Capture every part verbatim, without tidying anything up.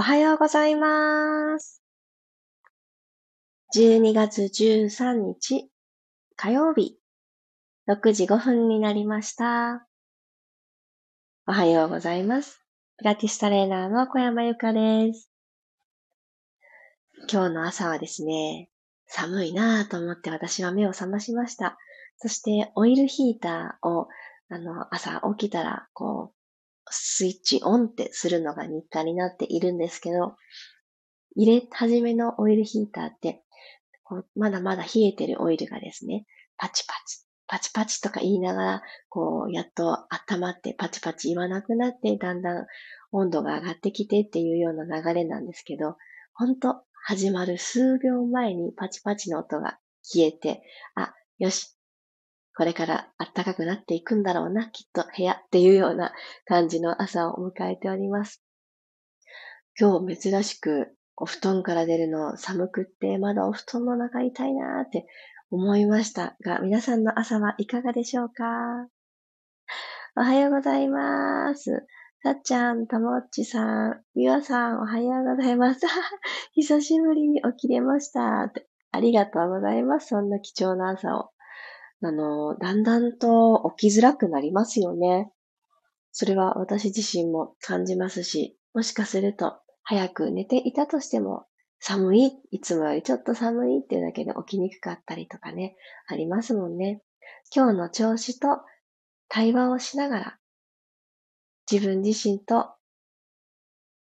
おはようございます。じゅうにがつじゅうさんにち火曜日ろくじごふんになりました。おはようございます。ピラティストレーナーの小山由佳です。今日の朝はですね、寒いなぁと思って私は目を覚ましました。そしてオイルヒーターをあの朝起きたらこうスイッチオンってするのが日課になっているんですけど、入れ始めのオイルヒーターってこうまだまだ冷えてるオイルがですね、パチパチパチパチとか言いながらこうやっと温まってパチパチ言わなくなってだんだん温度が上がってきてっていうような流れなんですけど、本当始まる数秒前にパチパチの音が消えて、あ、よし、これから暖かくなっていくんだろうな、きっと部屋っていうような感じの朝を迎えております。今日珍しくお布団から出るの寒くってまだお布団の中痛いなーって思いましたが、皆さんの朝はいかがでしょうか？おはようございます。さっちゃん、たもっちさん、みわさん、おはようございます。久しぶりに起きれました。ありがとうございます。そんな貴重な朝を。あの、だんだんと起きづらくなりますよね。それは私自身も感じますし、もしかすると早く寝ていたとしても寒い、いつもよりちょっと寒いっていうだけで起きにくかったりとかね、ありますもんね。今日の調子と対話をしながら、自分自身と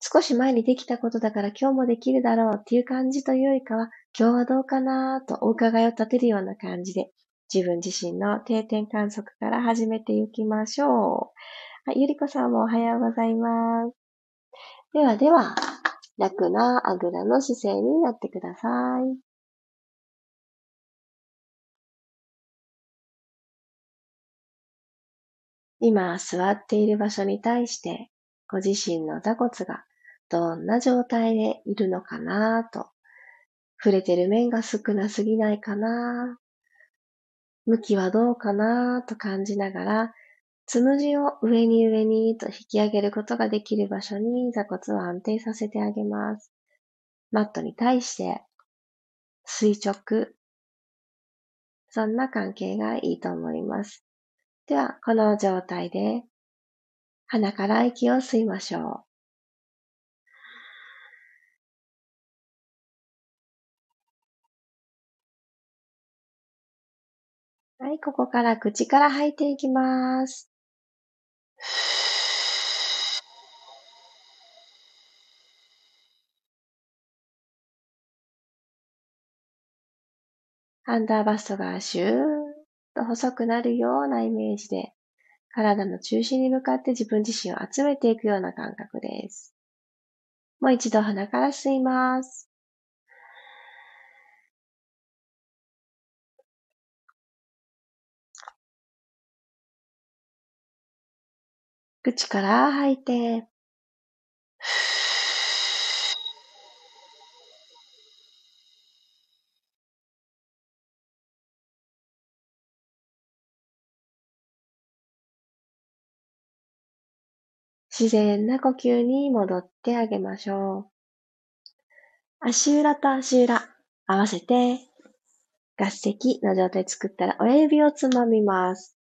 少し前にできたことだから今日もできるだろうっていう感じというよりかは、今日はどうかなとお伺いを立てるような感じで、自分自身の定点観測から始めていきましょう。ゆりこさんもおはようございます。ではでは、楽なあぐらの姿勢になってください。今、座っている場所に対して、ご自身の座骨がどんな状態でいるのかなと、触れてる面が少なすぎないかな、向きはどうかなと感じながら、つむじを上に上にと引き上げることができる場所に座骨を安定させてあげます。マットに対して垂直。そんな関係がいいと思います。では、この状態で鼻から息を吸いましょう。はい、ここから口から吐いていきます。アンダーバストがシューッと細くなるようなイメージで、体の中心に向かって自分自身を集めていくような感覚です。もう一度鼻から吸います。口から吐いて、自然な呼吸に戻ってあげましょう。足裏と足裏合わせて合席の状態作ったら親指をつまみます。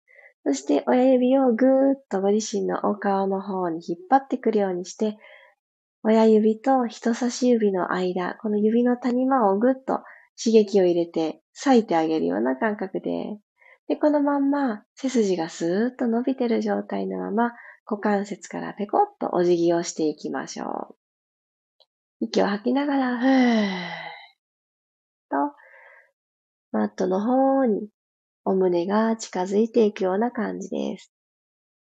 そして親指をぐーっとご自身のお顔の方に引っ張ってくるようにして、親指と人差し指の間、この指の谷間をぐっと刺激を入れて裂いてあげるような感覚で、で、このまんま背筋がスーッと伸びてる状態のまま、股関節からペコッとお辞儀をしていきましょう。息を吐きながら、ふーっと、マットの方に、お胸が近づいていくような感じです。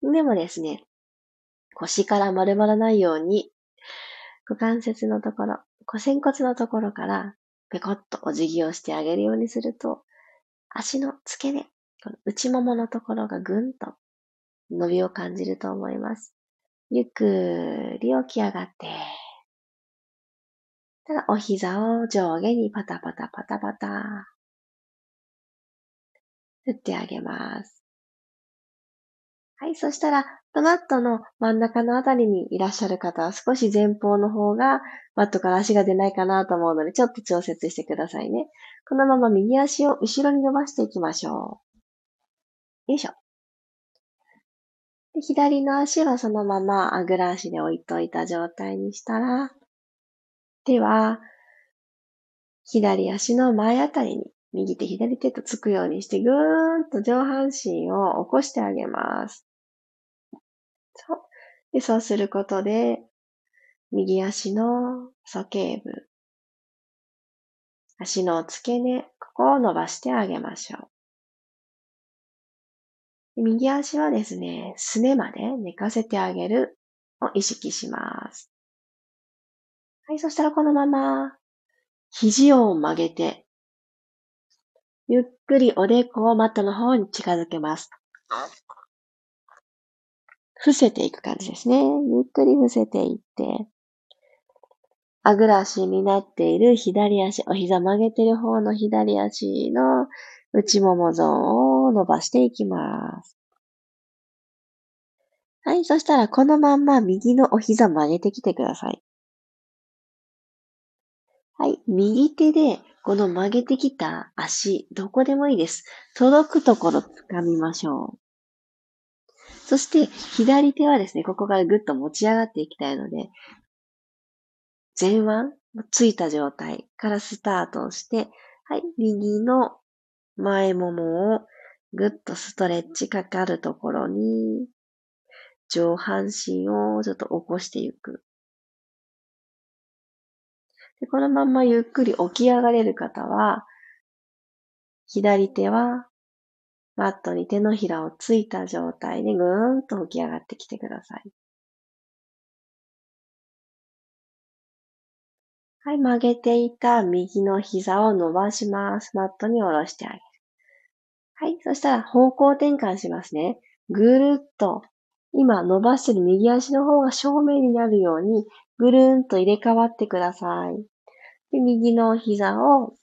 でもですね、腰から丸まらないように、股関節のところ、股仙骨のところからペコッとお辞儀をしてあげるようにすると、足の付け根、この内もものところがぐんと伸びを感じると思います。ゆっくり起き上がって、ただお膝を上下にパタパタパタパタ、振ってあげます。はい、そしたら、マットの真ん中のあたりにいらっしゃる方は少し前方の方がマットから足が出ないかなと思うのでちょっと調節してくださいね。このまま右足を後ろに伸ばしていきましょう。よいしょ。で、左の足はそのままあぐら足で置いといた状態にしたら、手は左足の前あたりに右手左手とつくようにしてぐーんと上半身を起こしてあげます。そう。で、そうすることで、右足の鼠径部、足の付け根、ここを伸ばしてあげましょう。右足はですね、すねまで寝かせてあげるを意識します。はい、そしたらこのまま、肘を曲げて、ゆっくりおでこをマットの方に近づけます。伏せていく感じですね。ゆっくり伏せていって、あぐら足になっている左足、お膝曲げてる方の左足の内ももゾーンを伸ばしていきます。はい、そしたらこのまんま右のお膝曲げてきてください。はい、右手でこの曲げてきた足、どこでもいいです。届くところ掴みましょう。そして、左手はですね、ここからぐっと持ち上がっていきたいので、前腕、ついた状態からスタートして、はい、右の前ももをぐっとストレッチかかるところに、上半身をちょっと起こしていく。で、このままゆっくり起き上がれる方は、左手は、マットに手のひらをついた状態でぐーんと起き上がってきてください。はい、曲げていた右の膝を伸ばします。マットに下ろしてあげる。はい、そしたら方向転換しますね。ぐるっと、今伸ばしている右足の方が正面になるように、ぐるーんと入れ替わってください。で、右の膝を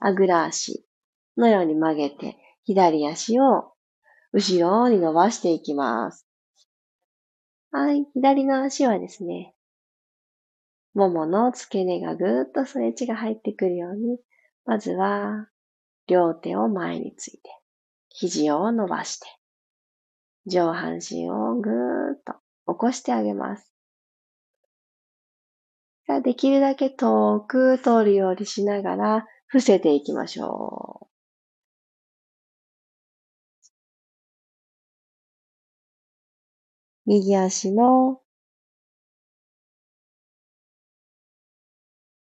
あぐら足のように曲げて、左足を後ろに伸ばしていきます。はい、左の足はですね、ももの付け根がぐーっとストレッチが入ってくるように、まずは両手を前について、肘を伸ばして、上半身をぐーっと起こしてあげます。できるだけ遠く通るようにしながら伏せていきましょう。右足の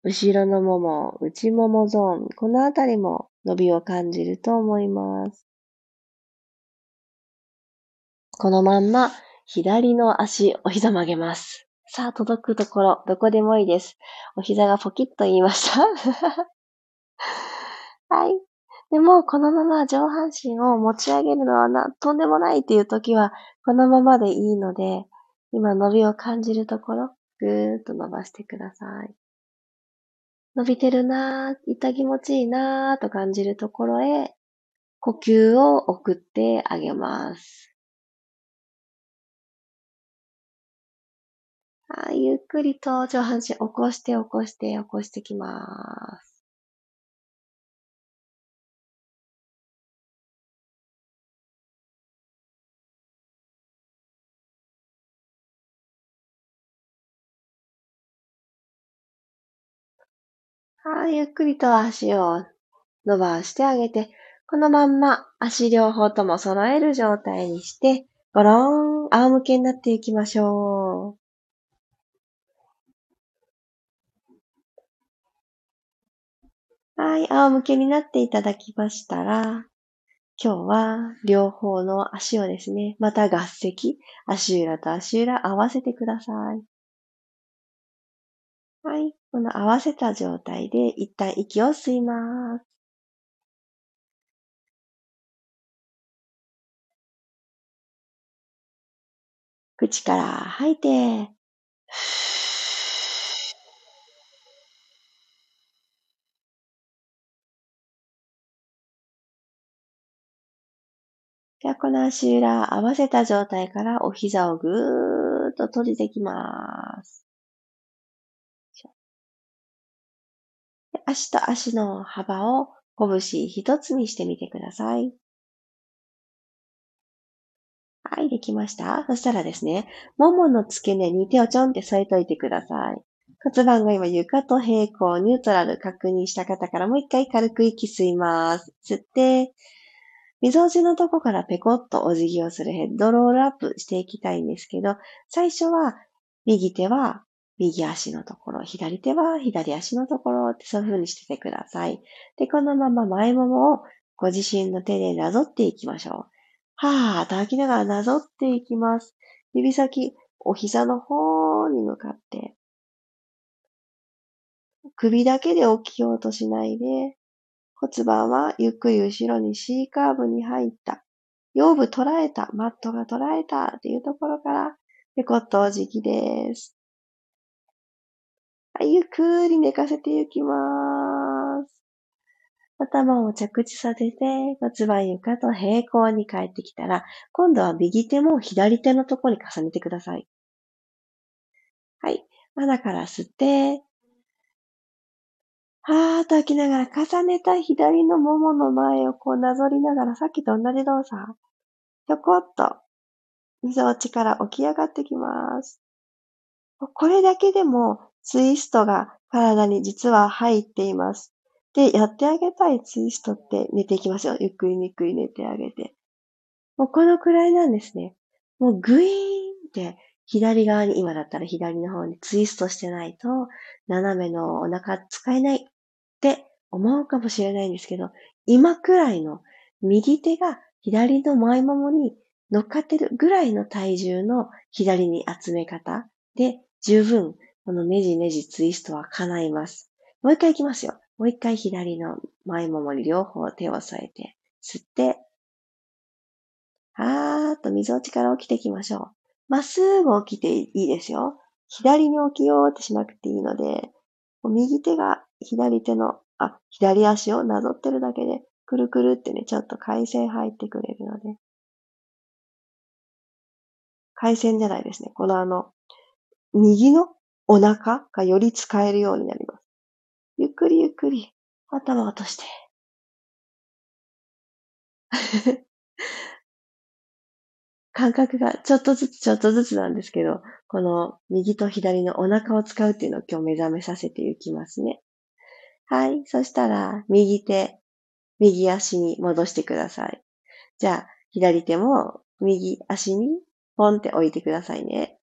後ろのもも、内ももゾーン、このあたりも伸びを感じると思います。このまんま左の足、お膝曲げます。さあ、届くところ、どこでもいいです。お膝がポキッと言いました。はい。でも、このまま上半身を持ち上げるのはな、とんでもないっていう時は、このままでいいので、今伸びを感じるところ、ぐーっと伸ばしてください。伸びてるなー、痛気持ちいいなーと感じるところへ、呼吸を送ってあげます。はい、ゆっくりと上半身起こして起こして起こしてきます。はい、ゆっくりと足を伸ばしてあげて、このまんま足両方とも揃える状態にして、ゴローン、仰向けになっていきましょう。はい、仰向けになっていただきましたら、今日は両方の足をですね、また合席、足裏と足裏合わせてください。はい。この合わせた状態で一旦息を吸います。口から吐いて、では、この足裏合わせた状態からお膝をぐーっと閉じていきます。足と足の幅を拳一つにしてみてください。はい、できました。そしたらですね、ももの付け根に手をちょんって添えといてください。骨盤が今床と平行、ニュートラル確認した方からもう一回軽く息吸います。吸って、みぞおちのとこからペコッとお辞儀をするヘッドロールアップしていきたいんですけど、最初は右手は右足のところ、左手は左足のところってそういう風にしててください。で、このまま前ももをご自身の手でなぞっていきましょう。はぁーと吐きながらなぞっていきます。指先、お膝の方に向かって。首だけで起きようとしないで、骨盤はゆっくり後ろに C カーブに入った。腰部捉えた、マットが捉えたっていうところから、ペコッとお辞儀です。はい、ゆっくり寝かせていきます。頭を着地させて骨盤床と平行に帰ってきたら、今度は右手も左手のところに重ねてください。はい、鼻から吸って、はーっと吐きながら重ねた左のももの前をこうなぞりながら、さっきと同じ動作、ひょこっと、みぞおちから起き上がってきます。これだけでもツイストが体に実は入っています。で、やってあげたいツイストって寝ていきましょう。ゆっくりゆっくり寝てあげて。もうこのくらいなんですね。もうグイーンって、左側に、今だったら左の方にツイストしてないと、斜めのお腹使えないって思うかもしれないんですけど、今くらいの右手が左の前ももに乗っかってるぐらいの体重の左に集め方で十分、このねじねじツイストは叶います。もう一回いきますよ。もう一回左の前ももに両方手を添えて、吸って、はーっとみぞおちから起きていきましょう。まっすぐ起きていいですよ。左に起きようってしなくていいので、右手が左手の、あ、左足をなぞってるだけで、くるくるってね、ちょっと回線入ってくれるので。回線じゃないですね。このあの、右のお腹がより使えるようになります。ゆっくりゆっくり、頭を落として。感覚がちょっとずつちょっとずつなんですけど、この右と左のお腹を使うっていうのを今日目覚めさせていきますね。はい。そしたら、右手、右足に戻してください。じゃあ、左手も右足にポンって置いてくださいね。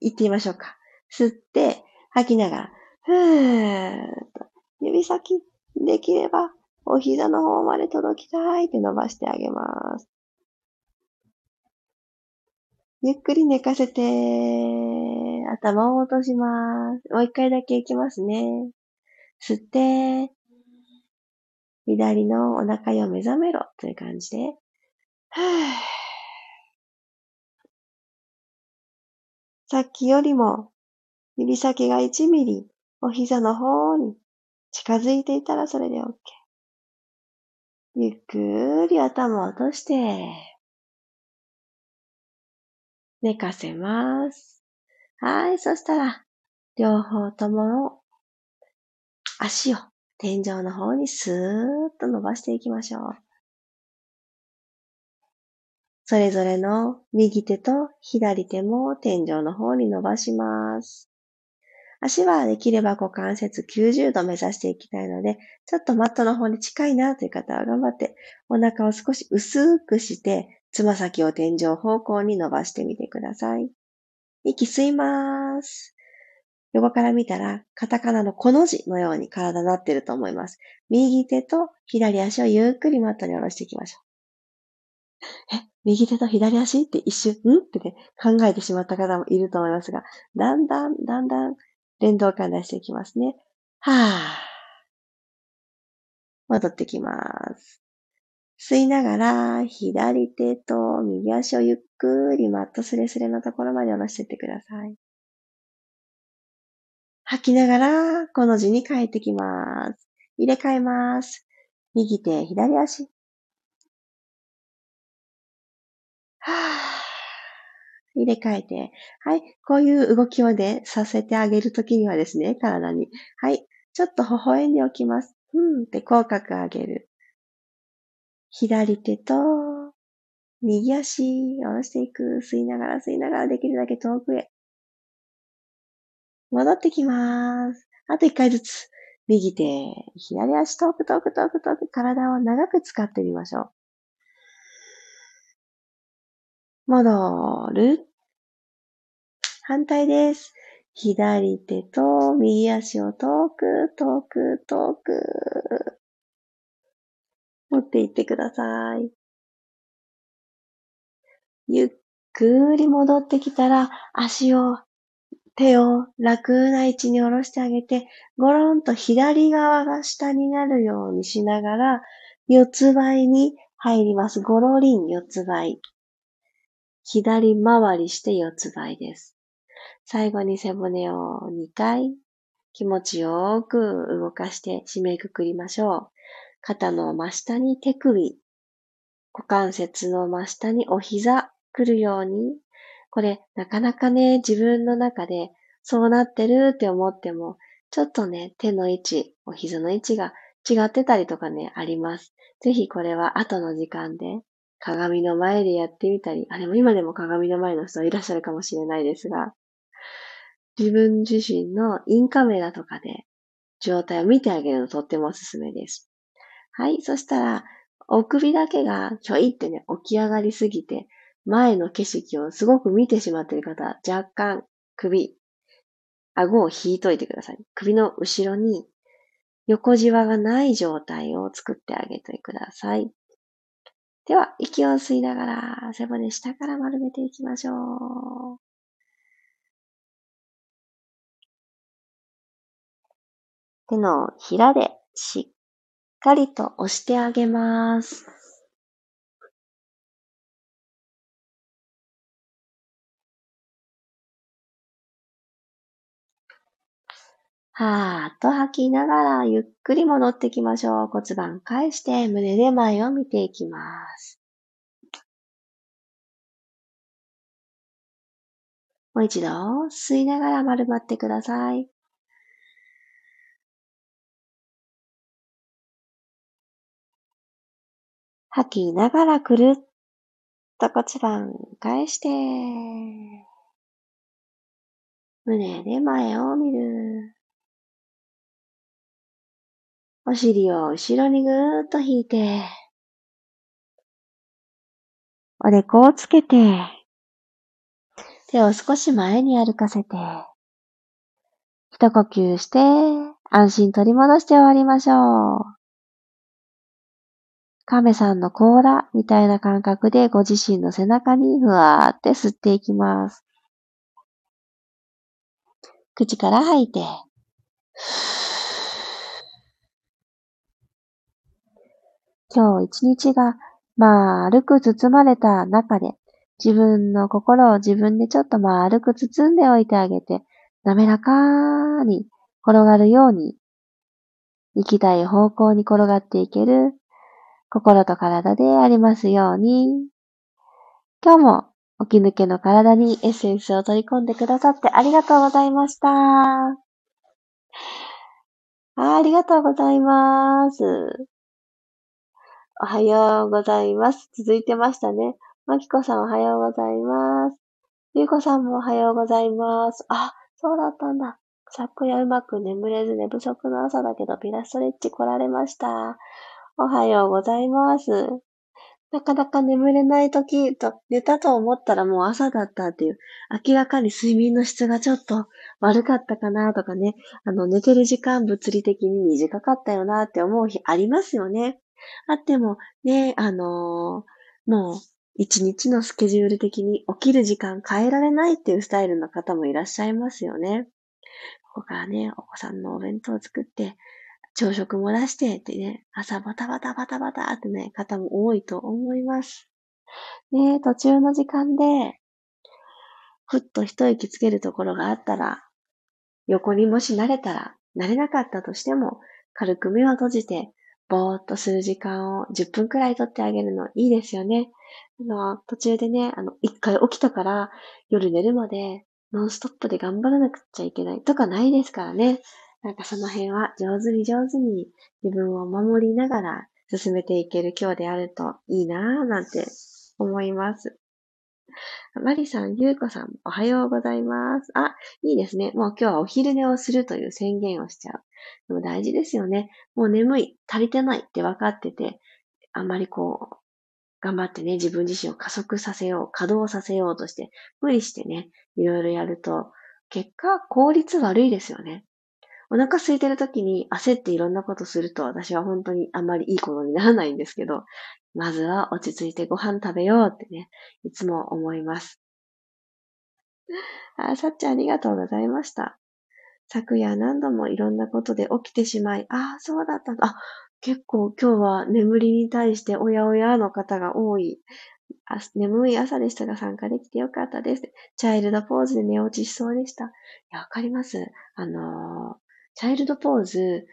行ってみましょうか。吸って、吐きながら、ふーっと、指先、できれば、お膝の方まで届きたいって伸ばしてあげます。ゆっくり寝かせて、頭を落とします。もう一回だけいきますね。吸って、左のお腹を目覚めろという感じで。さっきよりも指先がいちミリお膝の方に近づいていたらそれで OK。ゆっくり頭を落として、寝かせます。はい。そしたら、両方とも、足を天井の方にスーッと伸ばしていきましょう。それぞれの右手と左手も天井の方に伸ばします。足はできれば股関節きゅうじゅうど目指していきたいので、ちょっとマットの方に近いなという方は頑張って、お腹を少し薄くして、つま先を天井方向に伸ばしてみてください。息吸います。横から見たら、カタカナのコの字のように体になっていると思います。右手と左足をゆっくりマットに下ろしていきましょう。え、右手と左足って一瞬、んってね、考えてしまった方もいると思いますが、だんだん、だんだん連動感出していきますね。はぁ。戻ってきます。吸いながら、左手と右足をゆっくりマットスレスレのところまで下ろしていってください。吐きながら、この字に変えてきます。入れ替えます。右手、左足。入れ替えて、はい、こういう動きをね、させてあげるときにはですね、体に、はい、ちょっと微笑んでおきます。うんって口角上げる。左手と、右足、下ろしていく。吸いながら吸いながらできるだけ遠くへ。戻ってきます。あと一回ずつ。右手、左足、遠く遠く遠く遠く、体を長く使ってみましょう。戻る。反対です。左手と右足を遠く遠く遠く。持っていってください。ゆっくり戻ってきたら、足を、手を楽な位置に下ろしてあげて、ゴロンと左側が下になるようにしながら、四つ倍に入ります。ゴロリン四つ倍。左回りして四つ倍です。最後に背骨をにかい、気持ちよく動かして締めくくりましょう。肩の真下に手首、股関節の真下にお膝来るように、これ、なかなかね、自分の中で、そうなってるって思っても、ちょっとね、手の位置、お膝の位置が違ってたりとかね、あります。ぜひこれは後の時間で、鏡の前でやってみたり、あ、でも今でも鏡の前の人いらっしゃるかもしれないですが、自分自身のインカメラとかで、状態を見てあげるのとってもおすすめです。はい、そしたら、お首だけがひょいってね、起き上がりすぎて、前の景色をすごく見てしまっている方、若干首、顎を引いといてください。首の後ろに横じわがない状態を作ってあげてください。では、息を吸いながら背骨下から丸めていきましょう。手のひらでしっかりと押してあげます。はーっと吐きながらゆっくり戻ってきましょう。骨盤返して胸で前を見ていきます。もう一度吸いながら丸まってください。吐きながらくるっと骨盤返して胸で前を見る。お尻を後ろにぐーっと引いて、おでこをつけて、手を少し前に歩かせて、一呼吸して、安心取り戻して終わりましょう。亀さんの甲羅みたいな感覚でご自身の背中にふわーって吸っていきます。口から吐いて、今日一日が丸く包まれた中で、自分の心を自分でちょっと丸く包んでおいてあげて、滑らかに転がるように、行きたい方向に転がっていける心と体でありますように。今日も起き抜けの体にエッセンスを取り込んでくださってありがとうございました。あ、ありがとうございます。おはようございます。続いてましたね。まきこさんおはようございます。ゆうこさんもおはようございます。あ、そうだったんだ。昨夜うまく眠れず寝不足の朝だけどピラストレッチ来られました。おはようございます。なかなか眠れない時と寝たと思ったらもう朝だったっていう、明らかに睡眠の質がちょっと悪かったかなとかね、あの寝てる時間物理的に短かったよなって思う日ありますよね。あってもね、あのー、もう一日のスケジュール的に起きる時間変えられないっていうスタイルの方もいらっしゃいますよね。ここからね、お子さんのお弁当を作って、朝食も出してってね、朝バタバタバタバタってね、方も多いと思います。ね、途中の時間で、ふっと一息つけるところがあったら、横にもし慣れたら、慣れなかったとしても、軽く目を閉じて、ぼーっとする時間をじゅっぷんくらい取ってあげるのいいですよね。まあ、途中でね、あの、一回起きたから夜寝るまでノンストップで頑張らなくちゃいけないとかないですからね。なんかその辺は上手に上手に自分を守りながら進めていける今日であるといいなぁなんて思います。マリさん、ゆうこさん、おはようございます。あ、いいですね。もう今日はお昼寝をするという宣言をしちゃう。でも大事ですよね。もう眠い、足りてないって分かってて、あんまりこう、頑張ってね、自分自身を加速させよう、稼働させようとして、無理してね、いろいろやると、結果、効率悪いですよね。お腹空いてる時に焦っていろんなことすると、私は本当にあんまりいいことにならないんですけど、まずは落ち着いてご飯食べようってね、いつも思います。あ、さっちゃんありがとうございました。昨夜何度もいろんなことで起きてしまい、ああ、そうだったんだ。あ、結構今日は眠りに対しておやおやの方が多い。あ、眠い朝でしたが参加できてよかったです。チャイルドポーズで寝落ちしそうでした。いや、わかります。あのー、チャイルドポーズ、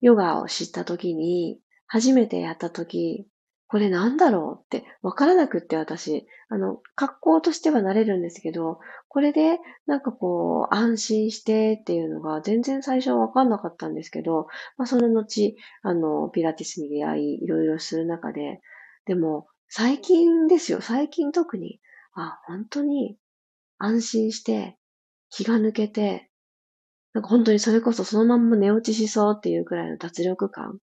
ヨガを知った時に、初めてやった時、これなんだろうってわからなくって私、あの、格好としては慣れるんですけど、これでなんかこう、安心してっていうのが全然最初はわかんなかったんですけど、まあその後、あの、ピラティスに出会い、いろいろする中で、でも最近ですよ、最近特に、あ、本当に安心して、気が抜けて、なんか本当にそれこそそのまんま寝落ちしそうっていうくらいの脱力感、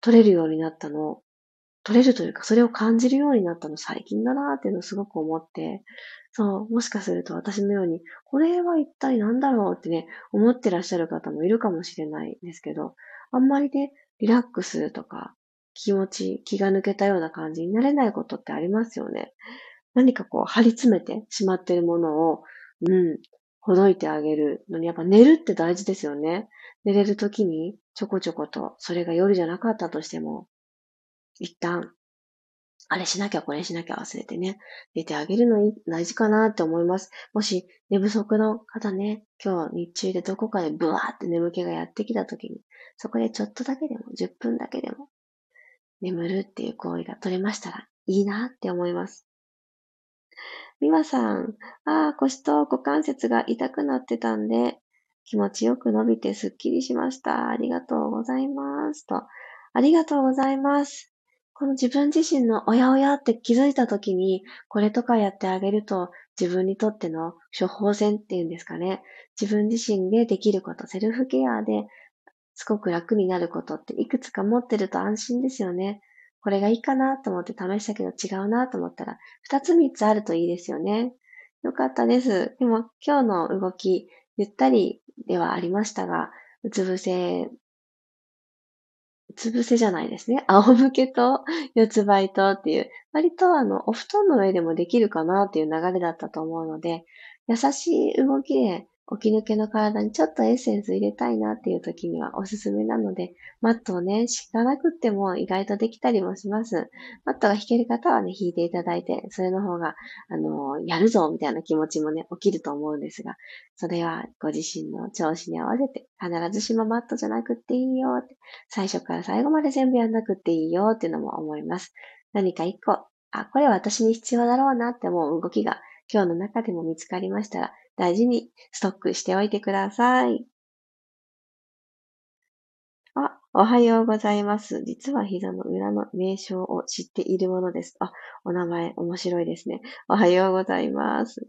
取れるようになったの、取れるというか、それを感じるようになったの最近だなーっていうのをすごく思って、そう、もしかすると私のように、これは一体何だろうってね、思ってらっしゃる方もいるかもしれないですけど、あんまりね、リラックスとか、気持ち、気が抜けたような感じになれないことってありますよね。何かこう、張り詰めてしまっているものを、うん、ほどいてあげるのに、やっぱ寝るって大事ですよね。寝れるときに、ちょこちょこと、それが夜じゃなかったとしても、一旦、あれしなきゃこれしなきゃ忘れてね、寝てあげるのに大事かなって思います。もし寝不足の方ね、今日日中でどこかでブワーって眠気がやってきた時に、そこでちょっとだけでも、じゅっぷんだけでも、眠るっていう行為が取れましたらいいなって思います。みまさん、ああ、腰と股関節が痛くなってたんで、気持ちよく伸びてスッキリしました。ありがとうございます。と、ありがとうございます。この自分自身のおやおやって気づいた時に、これとかやってあげると、自分にとっての処方箋っていうんですかね。自分自身でできること、セルフケアですごく楽になることっていくつか持ってると安心ですよね。これがいいかなと思って試したけど違うなと思ったら、二つ三つあるといいですよね。よかったです。でも今日の動き、ゆったりではありましたが、うつ伏せ、つぶせじゃないですね。仰向けと四つ這いとっていう、割とあの、お布団の上でもできるかなっていう流れだったと思うので、優しい動きで起き抜けの体にちょっとエッセンス入れたいなっていう時にはおすすめなので、マットをね、敷かなくっても意外とできたりもします。マットが引ける方はね、引いていただいて、それの方が、あの、やるぞみたいな気持ちもね、起きると思うんですが、それはご自身の調子に合わせて、必ずしもマットじゃなくっていいよって、最初から最後まで全部やんなくっていいよっていうのも思います。何か一個、あ、これは私に必要だろうなって思う動きが、今日の中でも見つかりましたら、大事にストックしておいてください。あ、おはようございます。実は膝の裏の名称を知っているものです。あ、お名前面白いですね。おはようございます。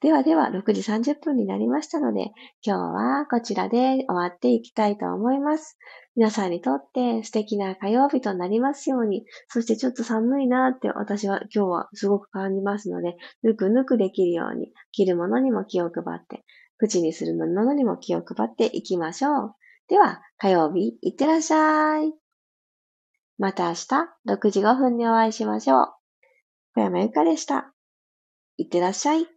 ではでは、ろくじさんじゅっぷんになりましたので、今日はこちらで終わっていきたいと思います。皆さんにとって素敵な火曜日となりますように、そしてちょっと寒いなって私は今日はすごく感じますので、ぬくぬくできるように、着るものにも気を配って、口にするものにも気を配っていきましょう。では、火曜日、いってらっしゃい。また明日、ろくじごふんにお会いしましょう。小山由佳でした。いってらっしゃい。